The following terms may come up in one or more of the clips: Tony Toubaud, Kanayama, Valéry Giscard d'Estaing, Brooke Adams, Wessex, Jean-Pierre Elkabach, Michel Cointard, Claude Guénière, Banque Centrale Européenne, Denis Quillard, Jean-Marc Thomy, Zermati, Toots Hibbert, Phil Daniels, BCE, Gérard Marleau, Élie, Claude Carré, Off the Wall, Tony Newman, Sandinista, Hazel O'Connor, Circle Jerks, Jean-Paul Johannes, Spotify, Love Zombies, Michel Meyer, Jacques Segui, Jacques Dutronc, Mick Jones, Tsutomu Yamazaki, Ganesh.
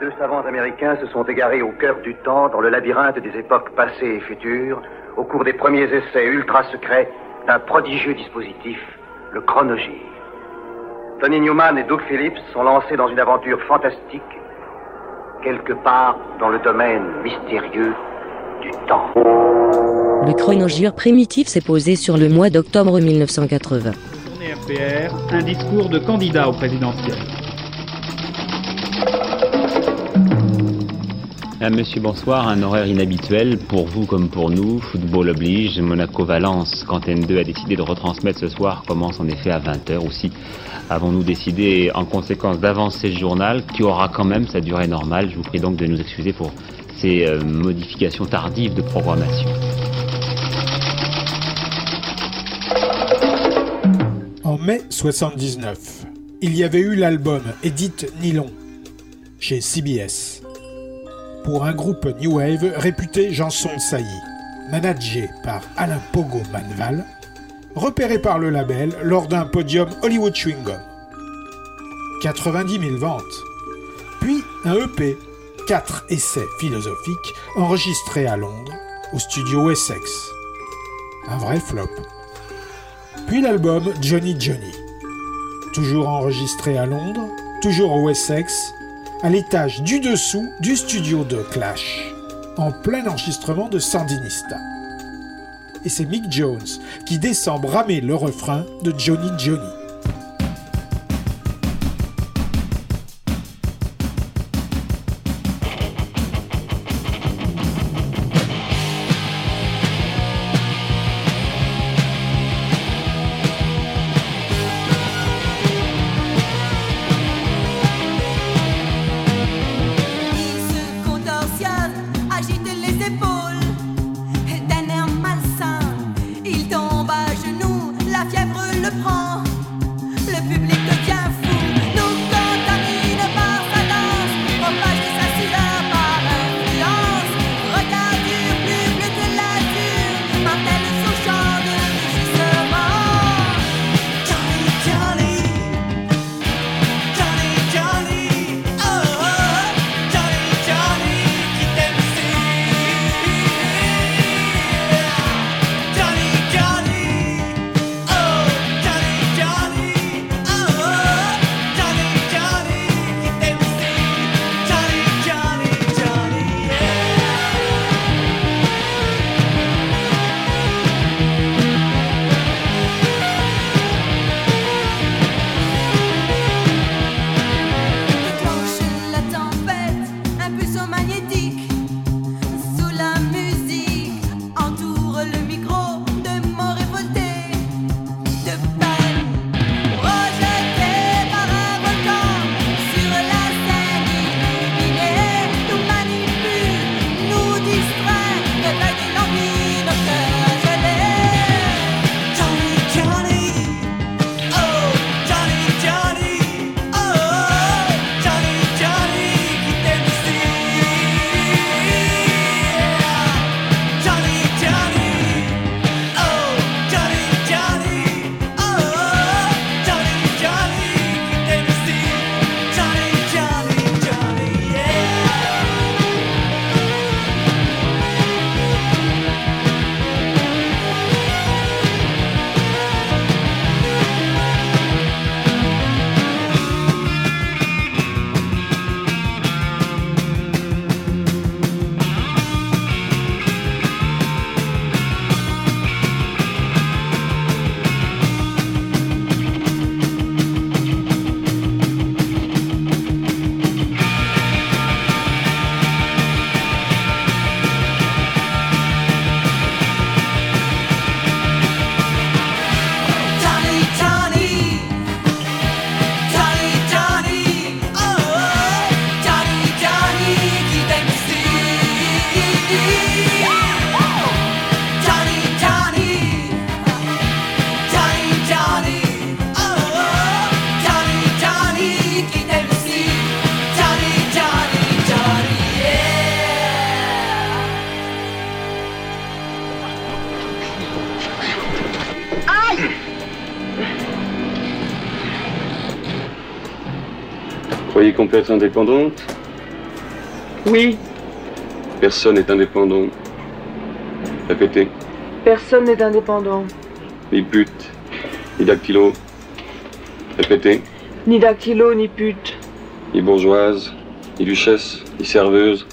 Deux savants américains se sont égarés au cœur du temps, dans le labyrinthe des époques passées et futures, au cours des premiers essais ultra secrets d'un prodigieux dispositif, le chronogyre. Tony Newman et Doug Phillips sont lancés dans une aventure fantastique, quelque part dans le domaine mystérieux du temps. Le chronogyre primitif s'est posé sur le mois d'octobre 1980. Journée RPR, un discours de candidat au présidentiel. Monsieur, bonsoir. Un horaire inhabituel, pour vous comme pour nous. Football oblige, Monaco-Valence. Quand N2 a décidé de retransmettre ce soir, commence en effet à 20h. Aussi, avons-nous décidé en conséquence d'avancer le journal, qui aura quand même sa durée normale. Je vous prie donc de nous excuser pour ces modifications tardives de programmation. En mai 79, il y avait eu l'album Edith Nylon, chez CBS. Pour un groupe New Wave réputé Janson Saillie, managé par Alain Pogo Manval, repéré par le label lors d'un podium Hollywood Chewing Gum. 90 000 ventes, puis un EP, 4 essais philosophiques enregistrés à Londres, au studio Wessex. Un vrai flop. Puis l'album Johnny Johnny, toujours enregistré à Londres, toujours au Wessex, à l'étage du dessous du studio de Clash, en plein enregistrement de Sandinista. Et c'est Mick Jones qui descend bramer le refrain de Johnny Johnny. Complexe indépendante, Oui. Personne n'est indépendant. Répétez. Personne n'est indépendant. Ni pute, ni dactylo. Répétez. Ni dactylo, ni pute. Ni bourgeoise, ni duchesse, ni serveuse.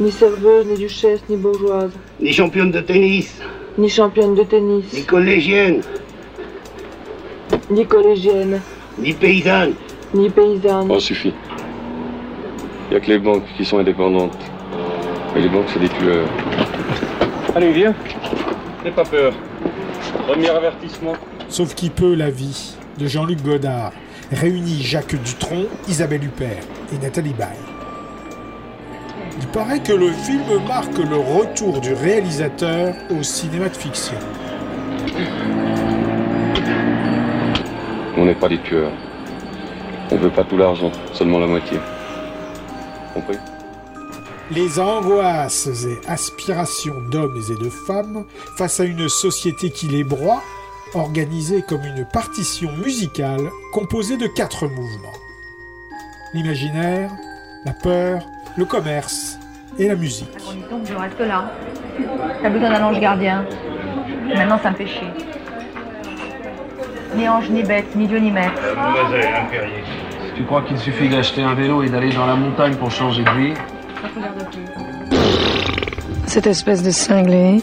Ni serveuse, ni duchesse, ni bourgeoise. Ni championne de tennis. Ni championne de tennis. Ni collégienne. Ni collégienne. Ni paysanne. Ni paysanne. Oh, suffit. Il n'y a que les banques qui sont indépendantes. Mais les banques, c'est des tueurs. Allez, viens. N'aie pas peur. Premier avertissement. Sauf qui peut la vie, de Jean-Luc Godard, réunit Jacques Dutronc, Isabelle Huppert et Nathalie Baye. Il paraît que le film marque le retour du réalisateur au cinéma de fiction. On n'est pas des tueurs. On veut pas tout l'argent, seulement la moitié. Compris ? Les angoisses et aspirations d'hommes et de femmes face à une société qui les broie, organisée comme une partition musicale composée de 4 mouvements. L'imaginaire, la peur, le commerce et la musique. On y tombe, je reste là. T'as besoin d'un ange gardien. Maintenant, ça me fait chier. Ni ange, ni bête, ni dieu, ni maître. Mademoiselle, impérier. Si tu crois qu'il suffit d'acheter un vélo et d'aller dans la montagne pour changer de vie... Cette espèce de cinglé,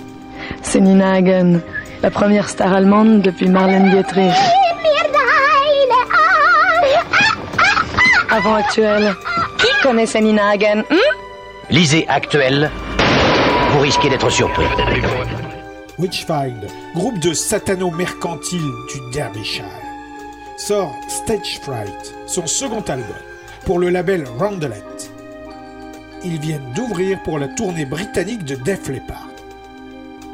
c'est Nina Hagen, la première star allemande depuis Marlène Dietrich. Avant Actuel. Qui connaissait Nina Hagen, Lisez Actuel, vous risquez d'être surpris. Witchfynde, groupe de satano-mercantiles du Derbyshire, sort Stage Fright, son second album, pour le label Rondelet. Ils viennent d'ouvrir pour la tournée britannique de Def Leppard.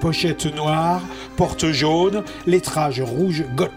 Pochette noire, porte jaune, lettrage rouge goth.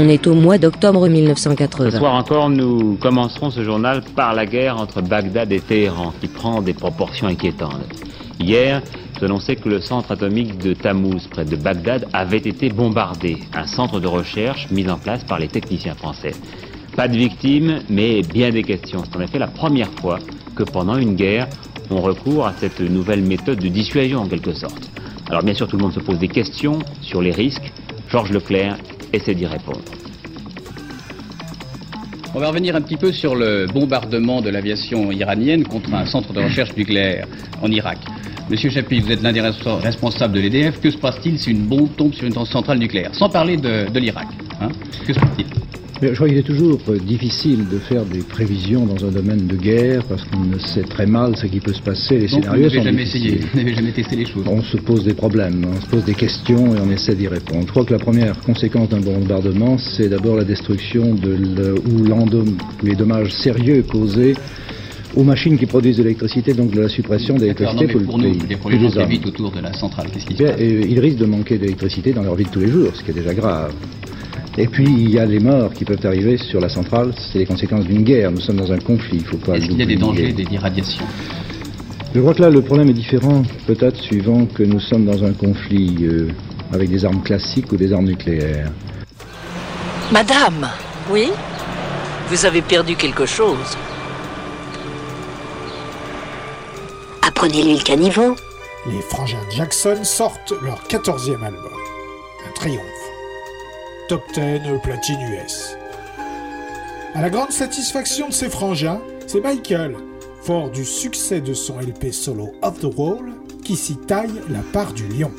On est au mois d'octobre 1980. Ce soir encore, nous commencerons ce journal par la guerre entre Bagdad et Téhéran, qui prend des proportions inquiétantes. Hier, on annonçait que le centre atomique de Tammouz, près de Bagdad, avait été bombardé. Un centre de recherche mis en place par les techniciens français. Pas de victimes, mais bien des questions. C'est en effet la première fois que pendant une guerre, on recourt à cette nouvelle méthode de dissuasion en quelque sorte. Alors bien sûr, tout le monde se pose des questions sur les risques. Georges Leclerc essaie d'y répondre. On va revenir un petit peu sur le bombardement de l'aviation iranienne contre un centre de recherche nucléaire en Irak. Monsieur Chapuis, vous êtes l'un des responsables de l'EDF. Que se passe-t-il si une bombe tombe sur une centrale nucléaire? Sans parler de l'Irak. Hein, que se passe-t-il? Je crois qu'il est toujours difficile de faire des prévisions dans un domaine de guerre parce qu'on sait très mal ce qui peut se passer. Les scénarios sont difficiles. Vous n'avez jamais essayé, vous n'avez jamais testé les choses. On se pose des problèmes, on se pose des questions et on essaie d'y répondre. Je crois que la première conséquence d'un bombardement, c'est d'abord la destruction ou les dommages sérieux causés aux machines qui produisent de l'électricité, donc de la suppression d'électricité pour le pays. Pour les gens qui habitent autour de la centrale, qu'est-ce qui se passe? Ils risquent de manquer d'électricité dans leur vie de tous les jours, ce qui est déjà grave. Et puis, il y a les morts qui peuvent arriver sur la centrale. C'est les conséquences d'une guerre. Nous sommes dans un conflit. Est-ce qu'il y a des dangers, des irradiations? Je crois que là, le problème est différent, peut-être, suivant que nous sommes dans un conflit avec des armes classiques ou des armes nucléaires. Madame? Oui? Vous avez perdu quelque chose. Apprenez-lui le caniveau. Les frangins Jackson sortent leur 14e album. Un triomphe. Top 10 platine US. À la grande satisfaction de ses frangins, c'est Michael, fort du succès de son LP solo Off the Wall, qui s'y taille la part du lion.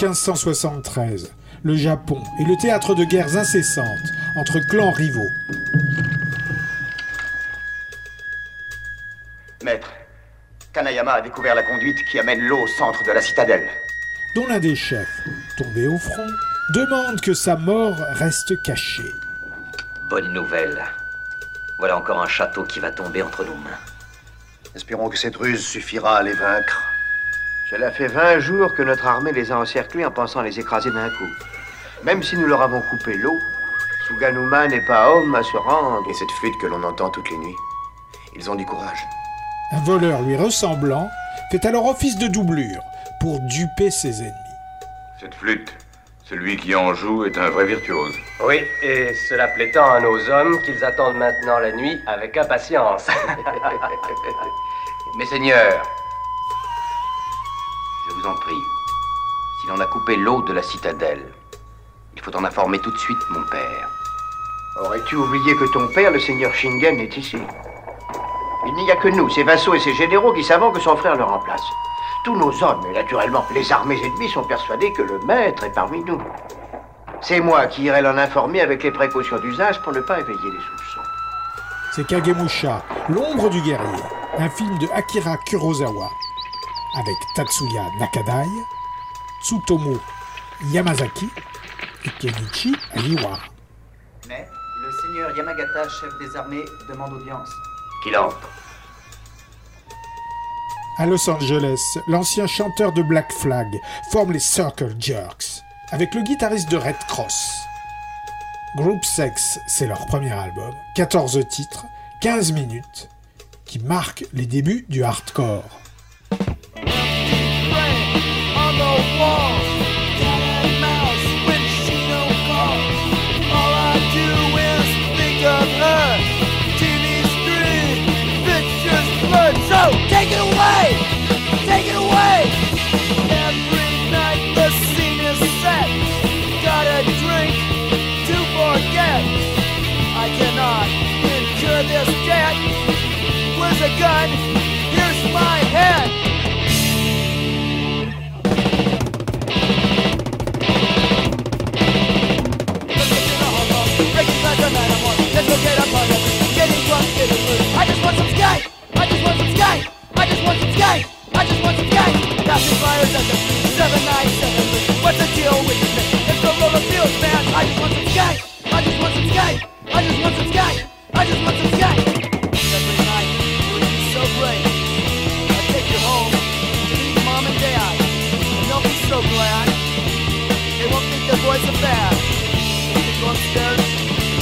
1573, le Japon est le théâtre de guerres incessantes entre clans rivaux. Maître, Kanayama a découvert la conduite qui amène l'eau au centre de la citadelle. Dont l'un des chefs, tombé au front, demande que sa mort reste cachée. Bonne nouvelle. Voilà encore un château qui va tomber entre nos mains. Espérons que cette ruse suffira à les vaincre. Cela fait 20 jours que notre armée les a encerclés en pensant les écraser d'un coup. Même si nous leur avons coupé l'eau, Suganuma n'est pas homme à se rendre. Et cette flûte que l'on entend toutes les nuits, ils ont du courage. Un voleur lui ressemblant fait alors office de doublure pour duper ses ennemis. Cette flûte, celui qui en joue est un vrai virtuose. Oui, et cela plaît tant à nos hommes qu'ils attendent maintenant la nuit avec impatience. Mes seigneurs, je vous en prie, si l'on a coupé l'eau de la citadelle, il faut en informer tout de suite mon père. Aurais-tu oublié que ton père, le seigneur Shingen, est ici ? Il n'y a que nous, ses vassaux et ses généraux, qui savons que son frère le remplace. Tous nos hommes, et naturellement les armées ennemies, sont persuadés que le maître est parmi nous. C'est moi qui irai l'en informer avec les précautions d'usage pour ne pas éveiller les soupçons. C'est Kagemusha, l'ombre du guerrier, un film de Akira Kurosawa, avec Tatsuya Nakadai, Tsutomu Yamazaki et Kenichi Aliwa. Mais le seigneur Yamagata, chef des armées, demande audience. Qu'il entre. À Los Angeles, l'ancien chanteur de Black Flag forme les Circle Jerks avec le guitariste de Red Cross. Group Sex, c'est leur premier album, 14 titres, 15 minutes, qui marque les débuts du hardcore. Take it away! Take it away! Every night the scene is set. Gotta drink to forget. I cannot incur this debt. Where's a gun? Here's my head. Let's go get up on it. Getting drunk, getting loose. I just want some sky. I just want some sky. I just want some sky, I just want some sky. Passing fires at the 797. What's the deal with this thing? It's the roller field, man. I just want some sky, I just want some sky, I just want some sky, I just want some sky. Every night, you're so brave. I take you home, leave mom and dad, and they'll be so glad. They won't think their boys are bad. They go upstairs,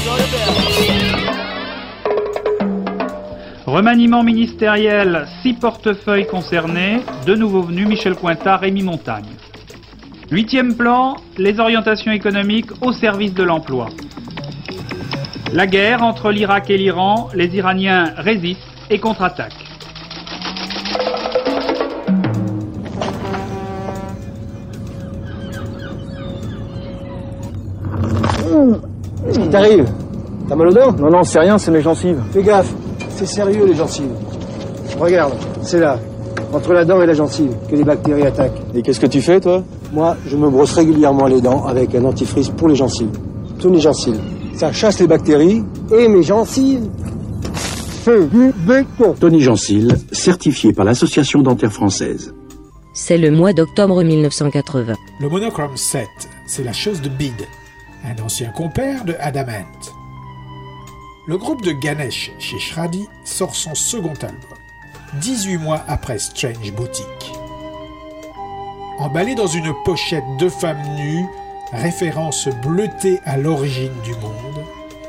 go to bed. Remaniement ministériel, 6 portefeuilles concernés, de nouveaux venus Michel Cointard, Rémi Montagne. 8e plan, les orientations économiques au service de l'emploi. La guerre entre l'Irak et l'Iran, les Iraniens résistent et contre-attaquent. Qu'est-ce qui t'arrive? T'as mal au dos? Non, c'est rien, c'est mes gencives. Fais gaffe. C'est sérieux, les gencives. Regarde, c'est là, entre la dent et la gencive, que les bactéries attaquent. Et qu'est-ce que tu fais, toi? Moi, je me brosse régulièrement les dents avec un dentifrice pour les gencives. Tony Gencives. Ça chasse les bactéries et mes gencives. C'est du béton. Tony Gencives, certifié par l'Association dentaire française. C'est le mois d'octobre 1980. Le monochrome 7, c'est la chose de Bide, un ancien compère de Adamant. Le groupe de Ganesh chez Shradi sort son second album, 18 mois après Strange Boutique. Emballé dans une pochette de femmes nues, référence bleutée à l'origine du monde,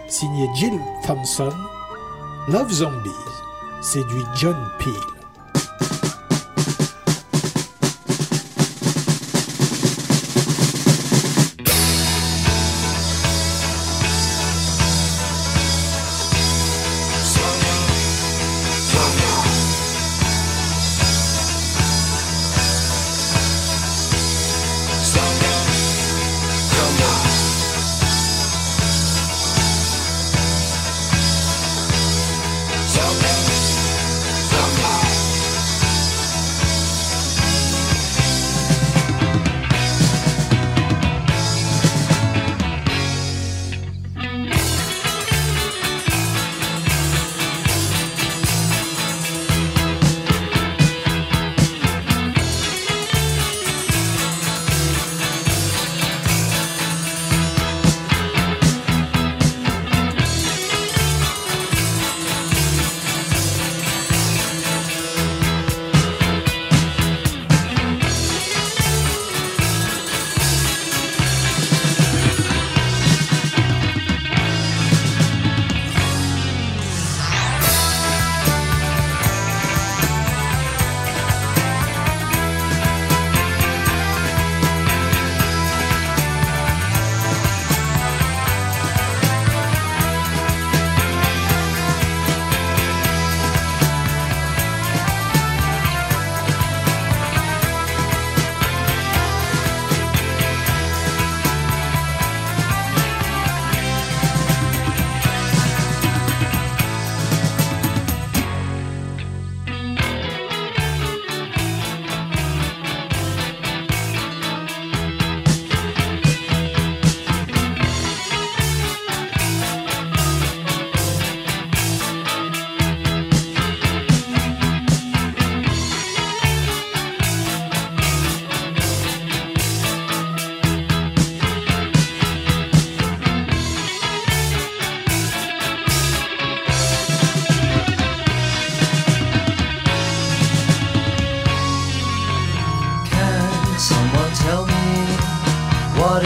signé Jill Thompson, Love Zombies séduit John Peel.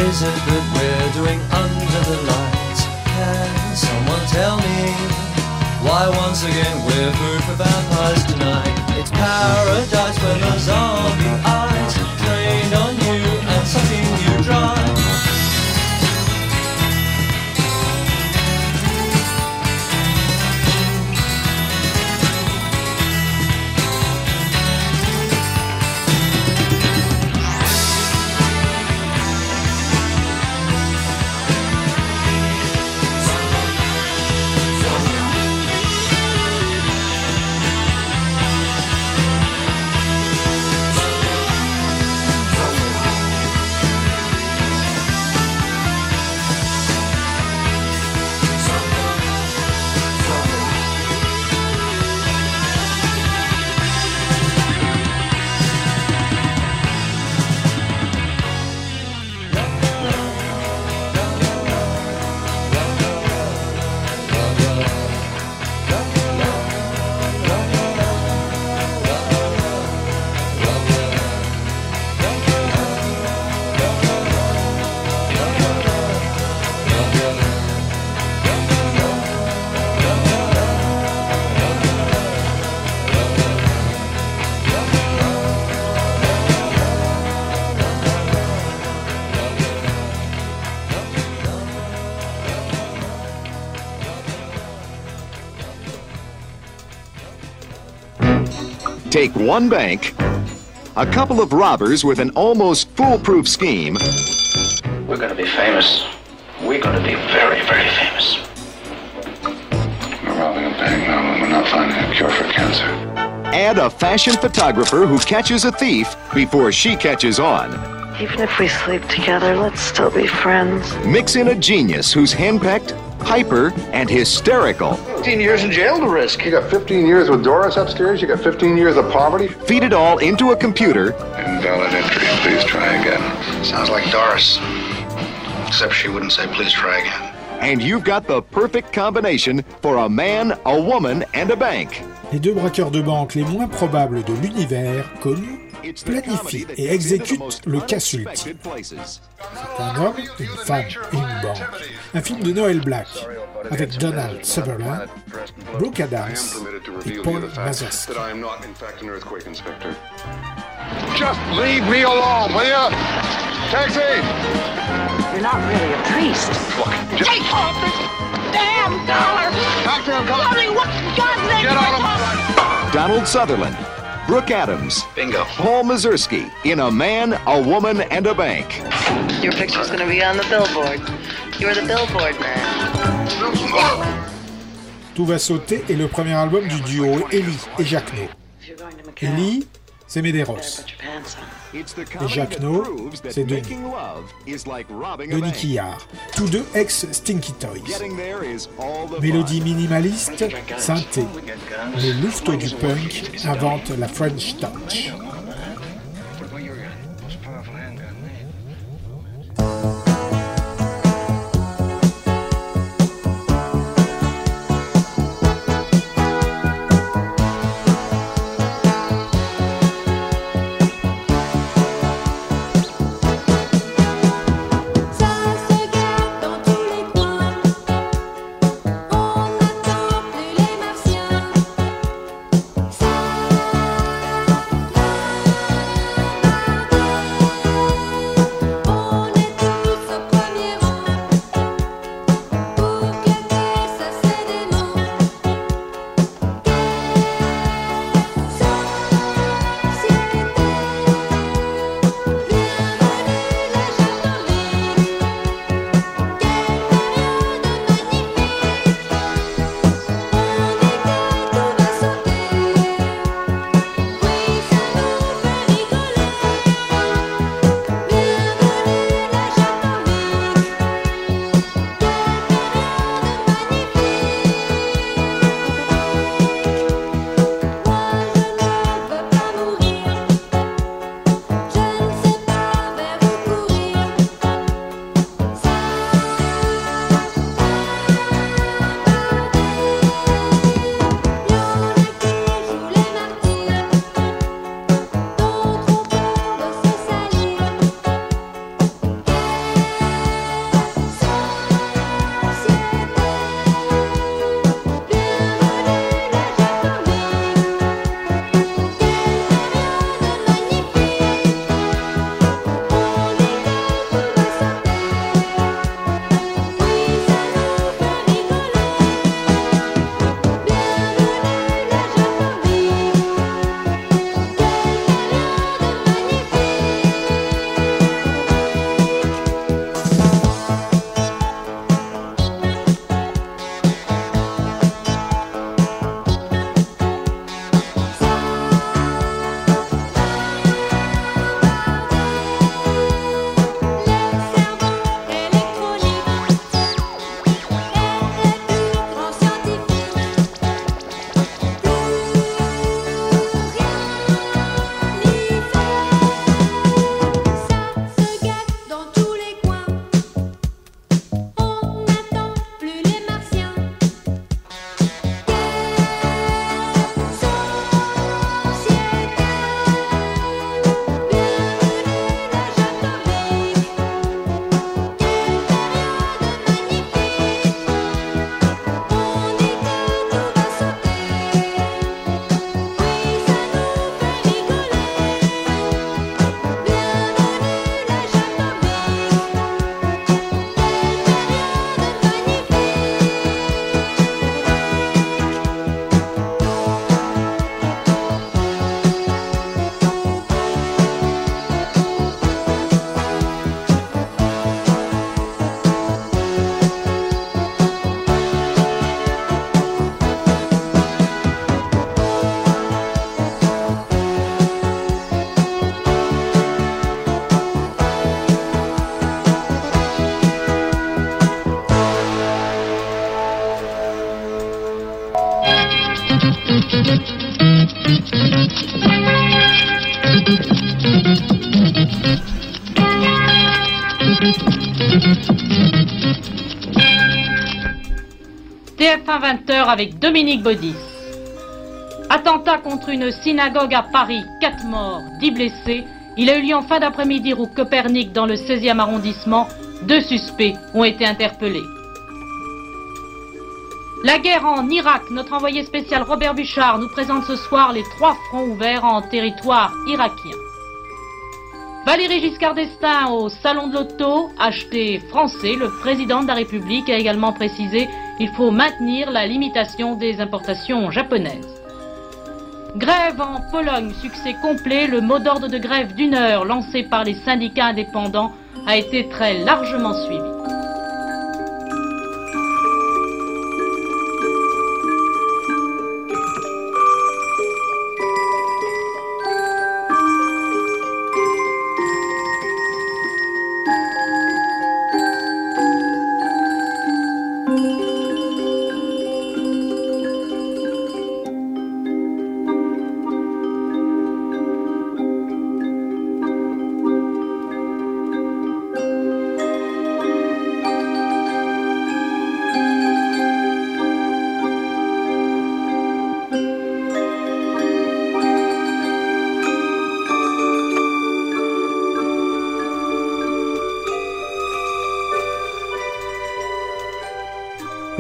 is it that we're doing under the lights? Can someone tell me why once again we're food for vampires tonight? It's paradise when the zombie eyes trained on you and sucking you dry. Take one bank, a couple of robbers with an almost foolproof scheme. We're going to be famous. We're going to be very, very famous. We're robbing a bank now and we're not finding a cure for cancer. Add a fashion photographer who catches a thief before she catches on. Even if we sleep together, let's still be friends. Mix in a genius who's henpecked, hyper, and hysterical. 15 years in jail to risk. You got 15 years with Doris upstairs. You got 15 years of poverty. Feed it all into a computer. Invalid entry. Please try again. Sounds like Doris. Except she wouldn't say, please try again. And you've got the perfect combination for a man, a woman, and a bank. Les deux braqueurs de banque les moins probables de l'univers connus planifient et exécutent le casse ultime. C'est un homme, une femme et une banque. Un film de Noël Black, avec Donald Sutherland, Brooke Adams et Paul Mazursky. Just leave me alone, will you? Taxi! You're not really a priest. Take off this damn dollar! Doctor, I'm coming! Tell me what God's name is on! Donald Sutherland, Brooke Adams, bingo. Paul Mazursky in A Man, a Woman, and a Bank. Your picture's going to be on the billboard. You're the billboard man. Tout va sauter est le premier album du duo Élie et Jacquenot. Élie, c'est Medeiros. Et Jacquenot, c'est Denis. Denis Quillard, tous deux ex-Stinky Toys. Mélodie minimaliste, synthé. Les louveteaux du punk inventent la French Touch. TF1 20h avec Dominique Baudis. Attentat contre une synagogue à Paris, 4 morts, 10 blessés. Il a eu lieu en fin d'après-midi rue Copernic dans le 16e arrondissement. 2 suspects ont été interpellés. La guerre en Irak, notre envoyé spécial Robert Buchard nous présente ce soir les 3 fronts ouverts en territoire irakien. Valéry Giscard d'Estaing au Salon de l'Auto, acheté français, le président de la République a également précisé qu'il faut maintenir la limitation des importations japonaises. Grève en Pologne, succès complet, le mot d'ordre de grève d'1 heure lancé par les syndicats indépendants a été très largement suivi.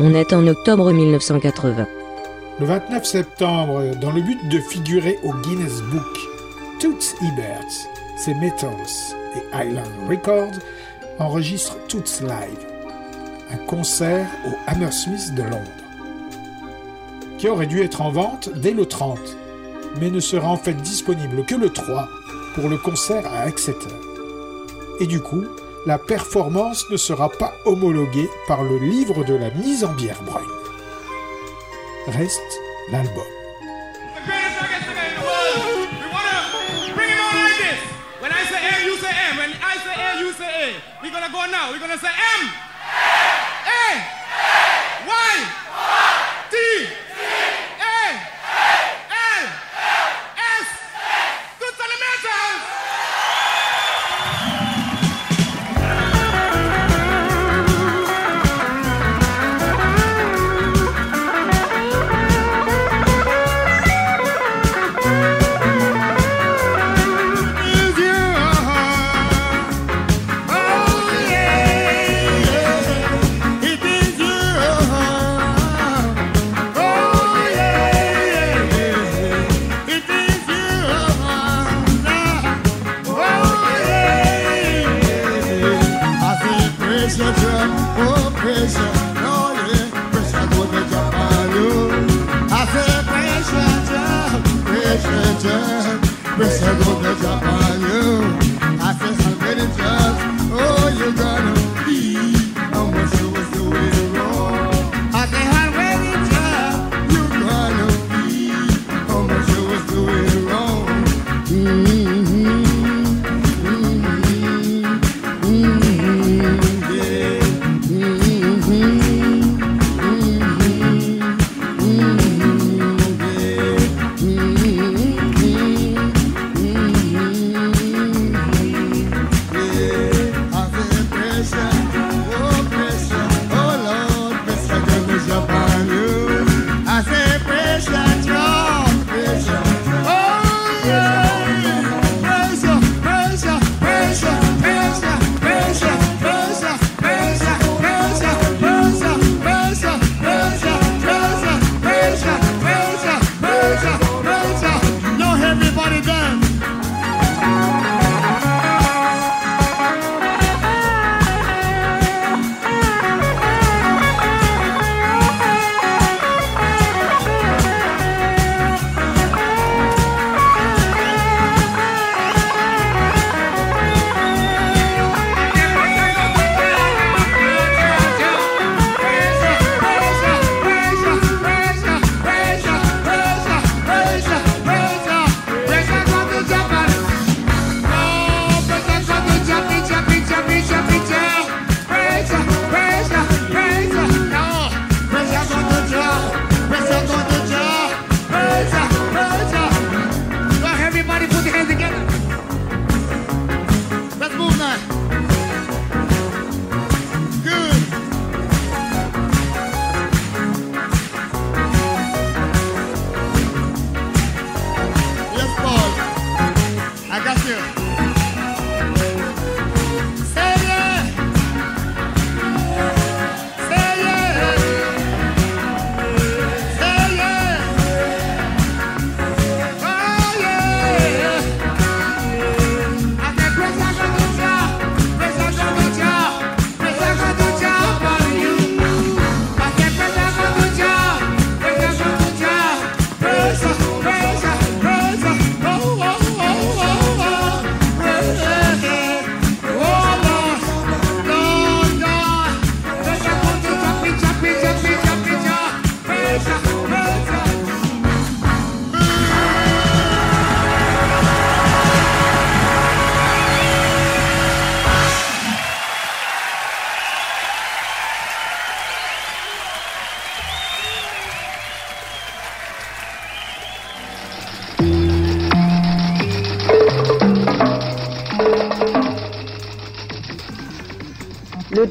On est en octobre 1980. Le 29 septembre, dans le but de figurer au Guinness Book, Toots Hibbert, ses Metals et Island Records enregistrent Toots Live, un concert au Hammersmith de Londres, qui aurait dû être en vente dès le 30, mais ne sera en fait disponible que le 3 pour le concert à Exeter. Et du coup, la performance ne sera pas homologuée par le livre de la mise en bière brune. Reste l'album.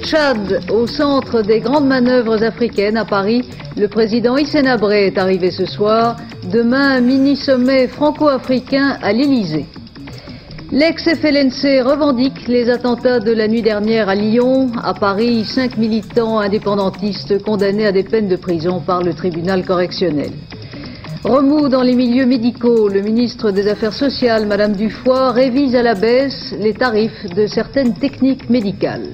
Tchad, au centre des grandes manœuvres africaines à Paris. Le président Hissénabré est arrivé ce soir. Demain, mini-sommet franco-africain à l'Élysée. L'ex-FLNC revendique les attentats de la nuit dernière à Lyon. À Paris, 5 militants indépendantistes condamnés à des peines de prison par le tribunal correctionnel. Remous dans les milieux médicaux, le ministre des Affaires sociales, Madame Dufoy, révise à la baisse les tarifs de certaines techniques médicales.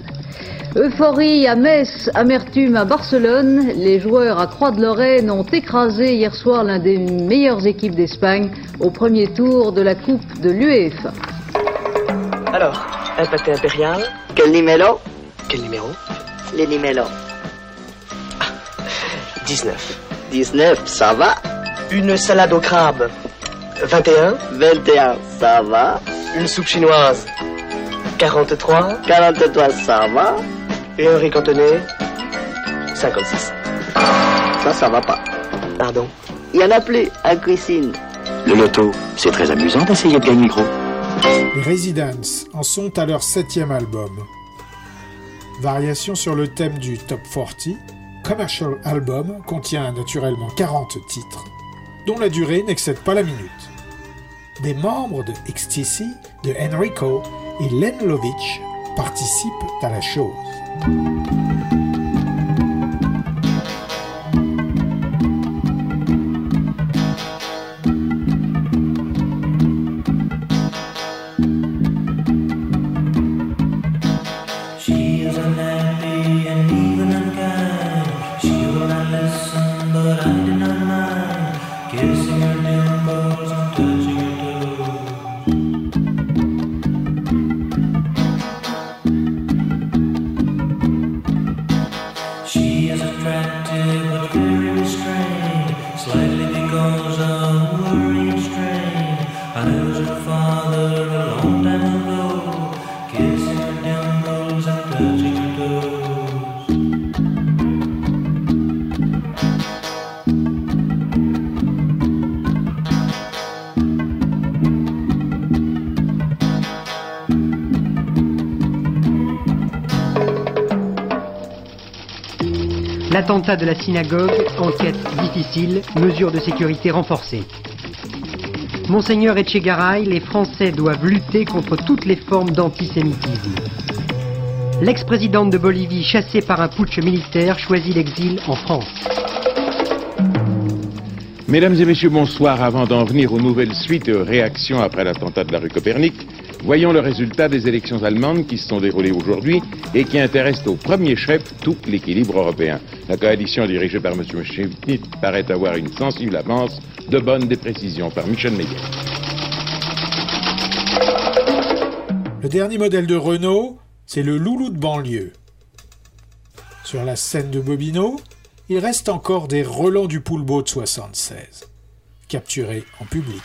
Euphorie à Metz, amertume à Barcelone, les joueurs à Croix-de-Lorraine ont écrasé hier soir l'un des meilleures équipes d'Espagne au premier tour de la Coupe de l'UEFA. Alors, un pâté impérial. Quel numéro? Quel numéro? Les numéros. Ah, 19. 19, ça va. Une salade au crabe. 21. 21, ça va. Une soupe chinoise. 43. 43, ça va. Et un riz cantonais. 56. Ça va pas. Pardon. Il y en a plus à cuisine. Le loto, c'est très amusant d'essayer de gagner gros. Les Residents en sont à leur 7e album. Variation sur le thème du Top 40, Commercial Album contient naturellement 40 titres, dont la durée n'excède pas la minute. Des membres de XTC, de Enrico et Len Lovitch participent à la chose. Attentat de la synagogue, enquête difficile, mesures de sécurité renforcées. Monseigneur Etchegaray, les Français doivent lutter contre toutes les formes d'antisémitisme. L'ex-présidente de Bolivie, chassée par un putsch militaire, choisit l'exil en France. Mesdames et messieurs, bonsoir. Avant d'en venir aux nouvelles suites et aux réactions après l'attentat de la rue Copernic, voyons le résultat des élections allemandes qui se sont déroulées aujourd'hui et qui intéressent au premier chef tout l'équilibre européen. La coalition dirigée par M. Schmitt paraît avoir une sensible avance, de bonnes déprécisions par Michel Meyer. Le dernier modèle de Renault, c'est le loulou de banlieue. Sur la scène de Bobino, il reste encore des relents du Poulbeau de 76, capturés en public.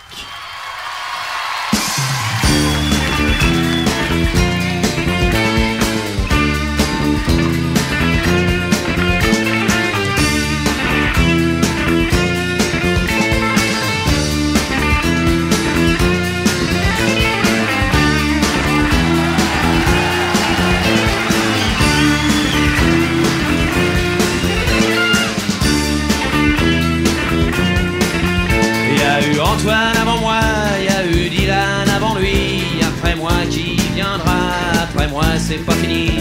Antoine avant moi, il y a eu Dylan avant lui. Après moi qui viendra, après moi c'est pas fini.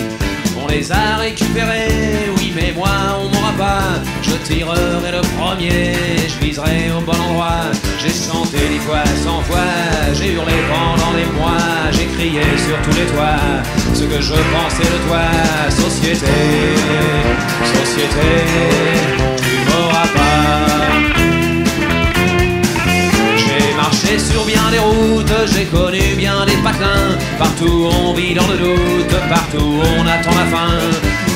On les a récupérés, oui mais moi on m'aura pas. Je tirerai le premier, je viserai au bon endroit. J'ai chanté 10 fois, 100 fois, j'ai hurlé pendant des mois. J'ai crié sur tous les toits, ce que je pensais de toi. Société, société, tu m'auras pas. J'ai sur bien des routes, j'ai connu bien des patelins. Partout on vit dans le doute, partout on attend la fin.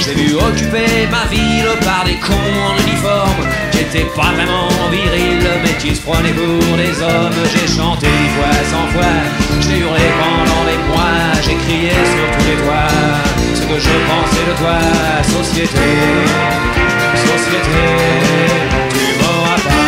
J'ai vu occuper ma ville par des cons en uniforme qui étaient pas vraiment virils, mais qui se prenaient pour des hommes. J'ai chanté 10 fois, 100 fois, j'ai hurlé pendant des mois. J'ai crié sur tous les toits ce que je pensais de toi. Société, société, tu m'auras pas.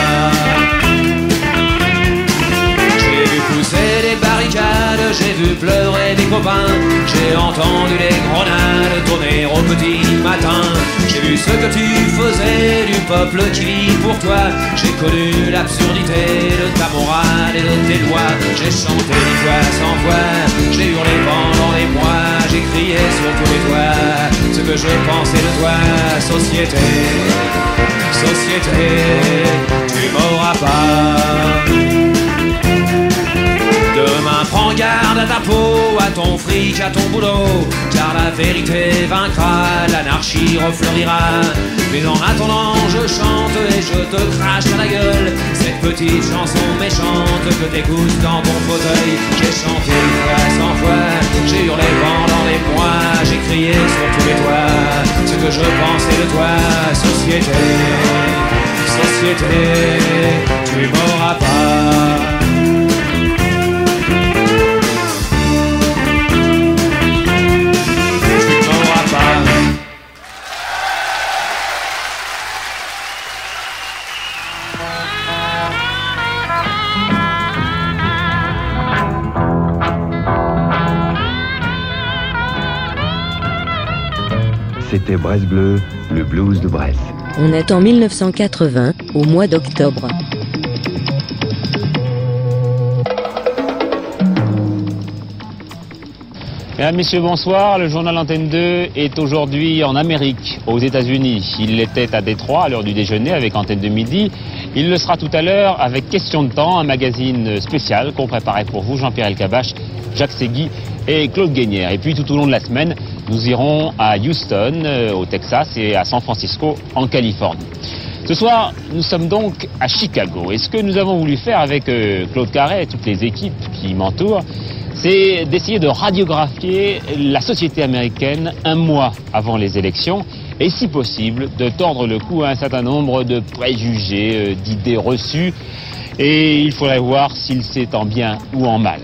J'ai vu pousser des barricades, j'ai vu pleurer des copains. J'ai entendu les grenades tourner au petit matin. J'ai vu ce que tu faisais du peuple qui vit pour toi. J'ai connu l'absurdité de ta morale et de tes lois. J'ai chanté dix fois sans voix, j'ai hurlé pendant des mois. J'ai crié sur tous les toits ce que je pensais de toi. Société, société, tu m'auras pas. Demain, prends garde à ta peau, à ton fric, à ton boulot, car la vérité vaincra, l'anarchie refleurira. Mais en attendant, je chante et je te crache à la gueule cette petite chanson méchante que t'écoutes dans ton fauteuil. J'ai chanté sans voix, j'ai hurlé pendant des mois, j'ai crié sur tous les toits ce que je pensais de toi. Société, société, tu m'auras pas. C'était Brest Bleu, le blues de Brest. On est en 1980, au mois d'octobre. Mesdames, Messieurs, bonsoir. Le journal Antenne 2 est aujourd'hui en Amérique, aux États-Unis. Il l'était à Détroit à l'heure du déjeuner avec Antenne de Midi. Il le sera tout à l'heure avec Question de Temps, un magazine spécial qu'on préparait pour vous, Jean-Pierre Elkabach, Jacques Segui et Claude Guénière. Et puis tout au long de la semaine, nous irons à Houston, au Texas, et à San Francisco, en Californie. Ce soir, nous sommes donc à Chicago. Et ce que nous avons voulu faire avec Claude Carré et toutes les équipes qui m'entourent, c'est d'essayer de radiographier la société américaine un mois avant les élections, et si possible, de tordre le cou à un certain nombre de préjugés, d'idées reçues, et il faudrait voir s'il s'est en bien ou en mal.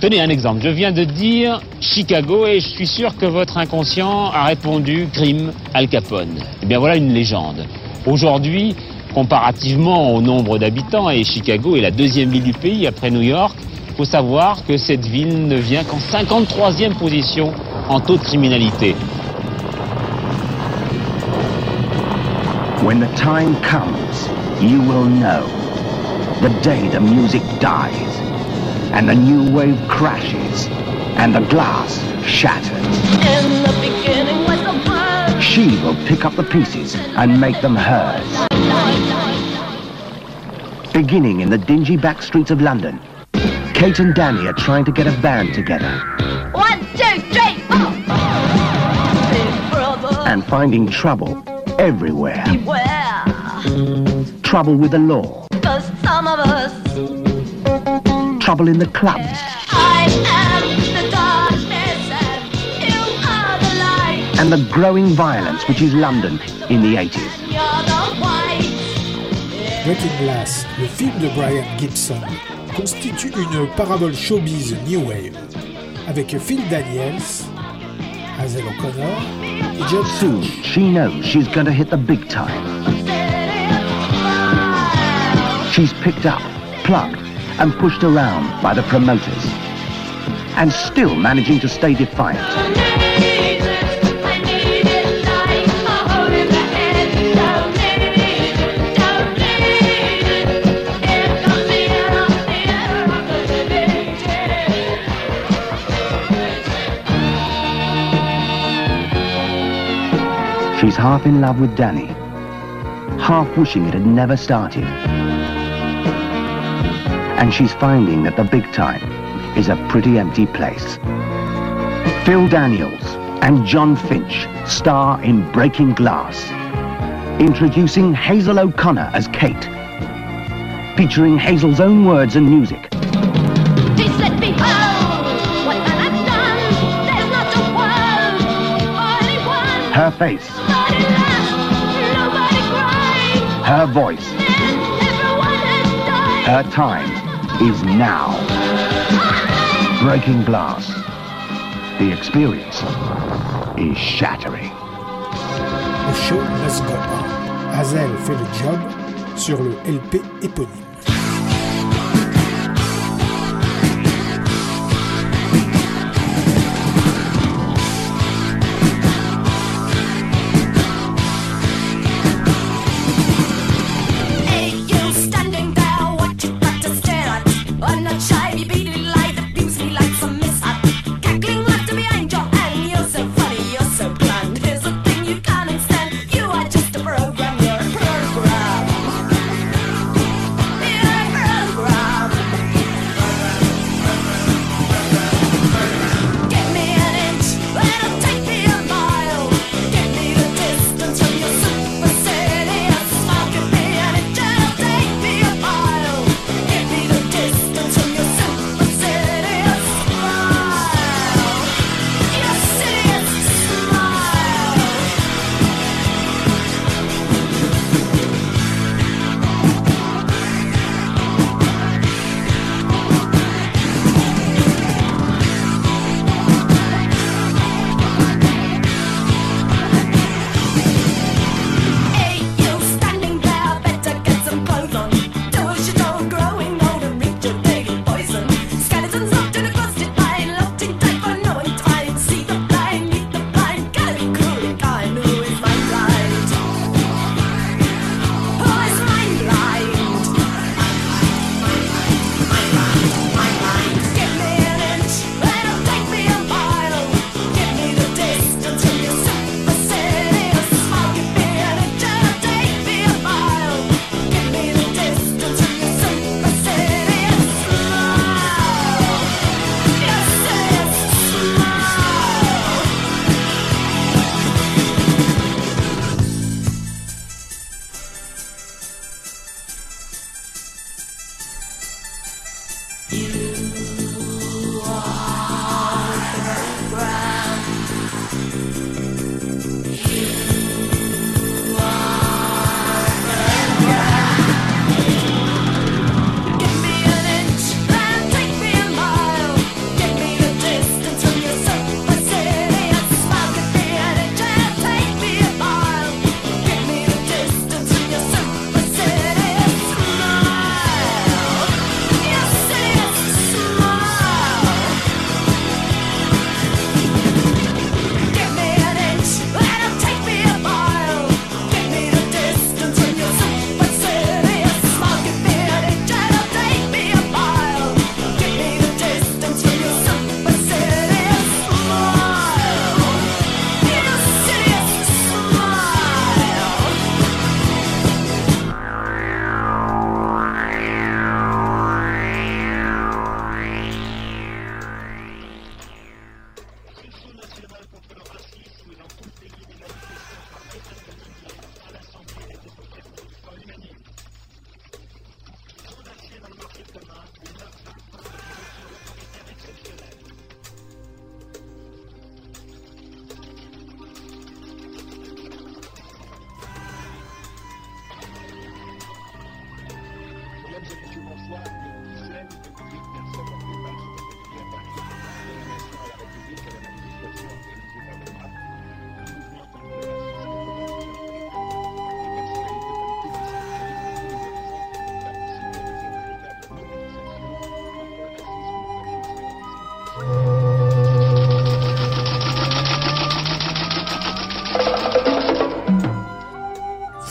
Tenez un exemple, je viens de dire Chicago et je suis sûr que votre inconscient a répondu crime Al Capone. Eh bien voilà une légende. Aujourd'hui, comparativement au nombre d'habitants, et Chicago est la deuxième ville du pays après New York, il faut savoir que cette ville ne vient qu'en 53e position en taux de criminalité. When the time comes, you will know the day the music dies. And the new wave crashes, and the glass shatters. In the beginning was the word. She will pick up the pieces and make them hers. Beginning in the dingy back streets of London, Kate and Danny are trying to get a band together. 1, 2, 3, 4. Big brother. And finding trouble everywhere. Beware. Trouble with the law. For some of us. Trouble in the clubs. I am the darkness and you are the light. And the growing violence which is London in the 80s. Wrecking Glass, le film de Brian Gibson, constitue une parabole showbiz New Wave, avec Phil Daniels, Hazel O'Connor et John. Soon, she knows she's going to hit the big time. She's picked up, plugged, and pushed around by the promoters, and still managing to stay defiant. She's half in love with Danny, half wishing it had never started. And she's finding that the big time is a pretty empty place. Phil Daniels and John Finch star in Breaking Glass, introducing Hazel O'Connor as Kate, featuring Hazel's own words and music. Please let me go. What have I done? There's not a world, only one. Her face. Nobody laughed, nobody cried. Her voice. Then everyone has died. Her time is now. Breaking Glass. The experience is shattering. The show must go on. Hazel fait le job sur le LP éponyme.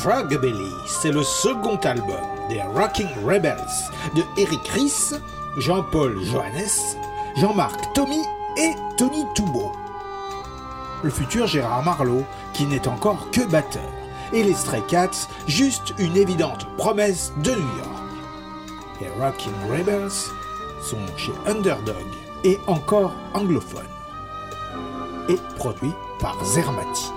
Rockabilly, c'est le second album des Rocking Rebels de Eric Ries, Jean-Paul Johannes, Jean-Marc Thomy et Tony Toubaud. Le futur Gérard Marleau, qui n'est encore que batteur, et les Stray Cats, juste une évidente promesse de New York. Les Rocking Rebels sont chez Underdog et encore anglophone, et produit par Zermati.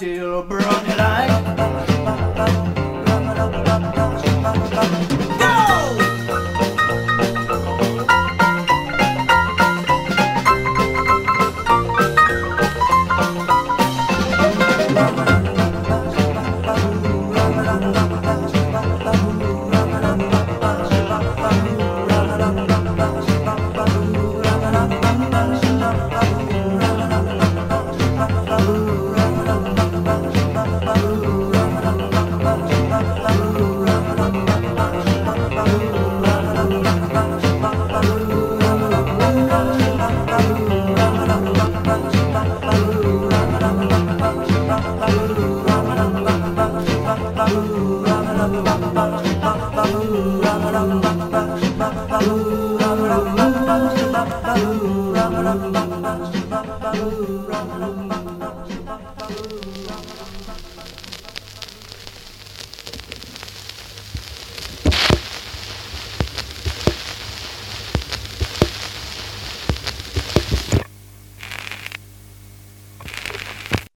Till broken light.